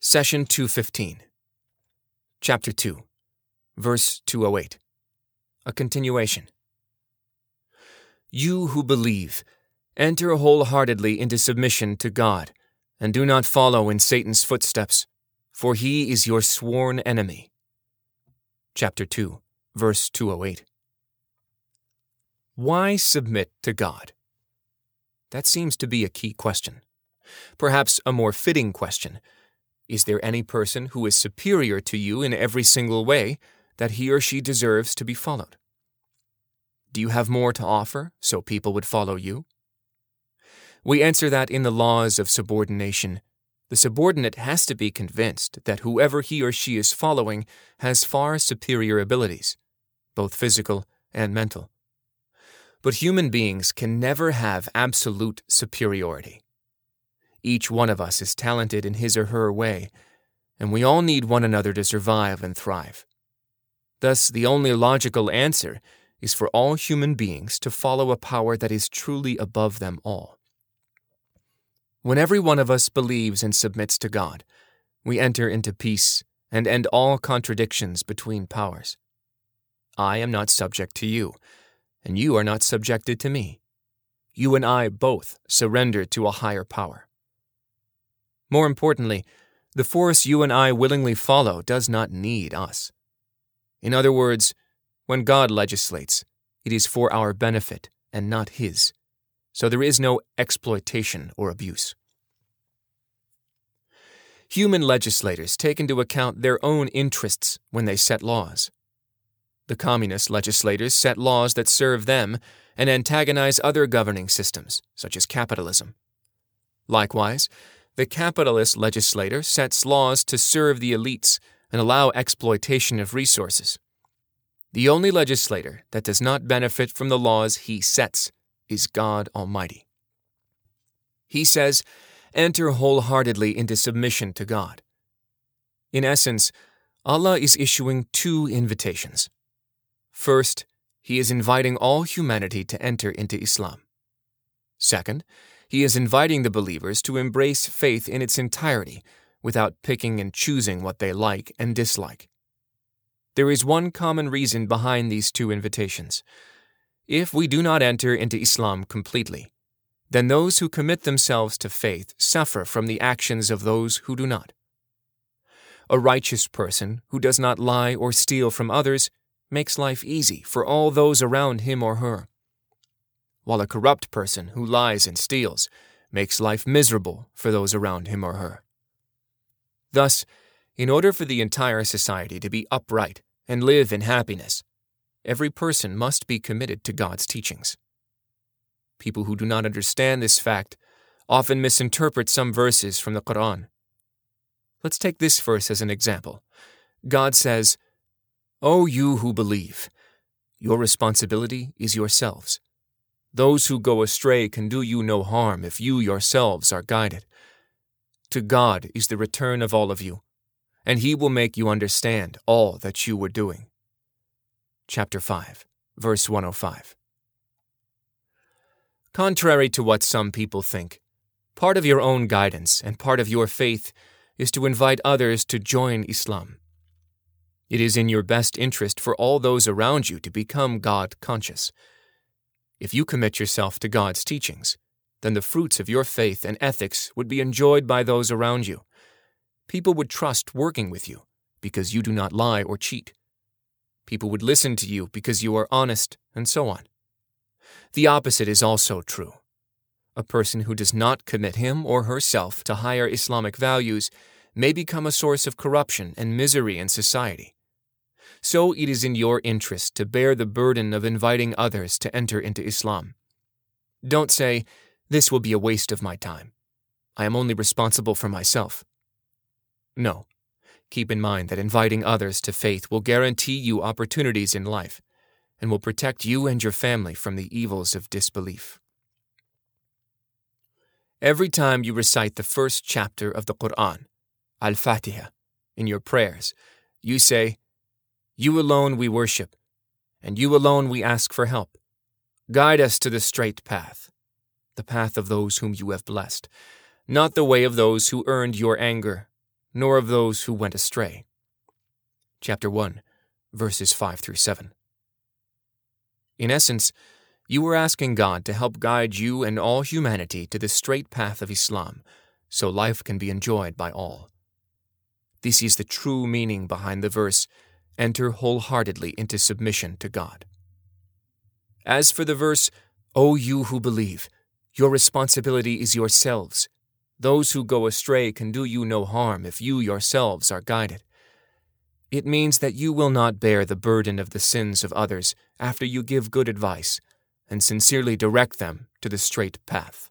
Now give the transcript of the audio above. Session 215. Chapter 2. Verse 208. A continuation. You who believe, enter wholeheartedly into submission to God, and do not follow in Satan's footsteps, for he is your sworn enemy. Chapter 2, verse 208. Why submit to God? That seems to be a key question. Perhaps a more fitting question. Is there any person who is superior to you in every single way that he or she deserves to be followed? Do you have more to offer so people would follow you? We answer that in the laws of subordination. The subordinate has to be convinced that whoever he or she is following has far superior abilities, both physical and mental. But human beings can never have absolute superiority. Each one of us is talented in his or her way, and we all need one another to survive and thrive. Thus, the only logical answer is for all human beings to follow a power that is truly above them all. When every one of us believes and submits to God, we enter into peace and end all contradictions between powers. I am not subject to you, and you are not subjected to me. You and I both surrender to a higher power. More importantly, the force you and I willingly follow does not need us. In other words, when God legislates, it is for our benefit and not His, so there is no exploitation or abuse. Human legislators take into account their own interests when they set laws. The communist legislators set laws that serve them and antagonize other governing systems, such as capitalism. Likewise, the capitalist legislator sets laws to serve the elites and allow exploitation of resources. The only legislator that does not benefit from the laws he sets is God Almighty. He says, enter wholeheartedly into submission to God. In essence, Allah is issuing two invitations. First, He is inviting all humanity to enter into Islam. Second, He is inviting the believers to embrace faith in its entirety without picking and choosing what they like and dislike. There is one common reason behind these two invitations. If we do not enter into Islam completely, then those who commit themselves to faith suffer from the actions of those who do not. A righteous person who does not lie or steal from others makes life easy for all those around him or her, while a corrupt person who lies and steals makes life miserable for those around him or her. Thus, in order for the entire society to be upright and live in happiness, every person must be committed to God's teachings. People who do not understand this fact often misinterpret some verses from the Quran. Let's take this verse as an example. God says, O you who believe, your responsibility is yourselves. Those who go astray can do you no harm if you yourselves are guided. To God is the return of all of you, and He will make you understand all that you were doing. Chapter 5, verse 105. Contrary to what some people think, part of your own guidance and part of your faith is to invite others to join Islam. It is in your best interest for all those around you to become God conscious. If you commit yourself to God's teachings, then the fruits of your faith and ethics would be enjoyed by those around you. People would trust working with you because you do not lie or cheat. People would listen to you because you are honest, and so on. The opposite is also true. A person who does not commit him or herself to higher Islamic values may become a source of corruption and misery in society. So it is in your interest to bear the burden of inviting others to enter into Islam. Don't say, "This will be a waste of my time. I am only responsible for myself." No. Keep in mind that inviting others to faith will guarantee you opportunities in life and will protect you and your family from the evils of disbelief. Every time you recite the first chapter of the Quran, Al-Fatiha, in your prayers, you say, You alone we worship, and You alone we ask for help. Guide us to the straight path, the path of those whom You have blessed, not the way of those who earned Your anger, nor of those who went astray. Chapter 1, verses 5 through 7. In essence, you are asking God to help guide you and all humanity to the straight path of Islam, so life can be enjoyed by all. This is the true meaning behind the verse, "Enter wholeheartedly into submission to God." As for the verse, "O you who believe, your responsibility is yourselves. Those who go astray can do you no harm if you yourselves are guided." It means that you will not bear the burden of the sins of others after you give good advice and sincerely direct them to the straight path.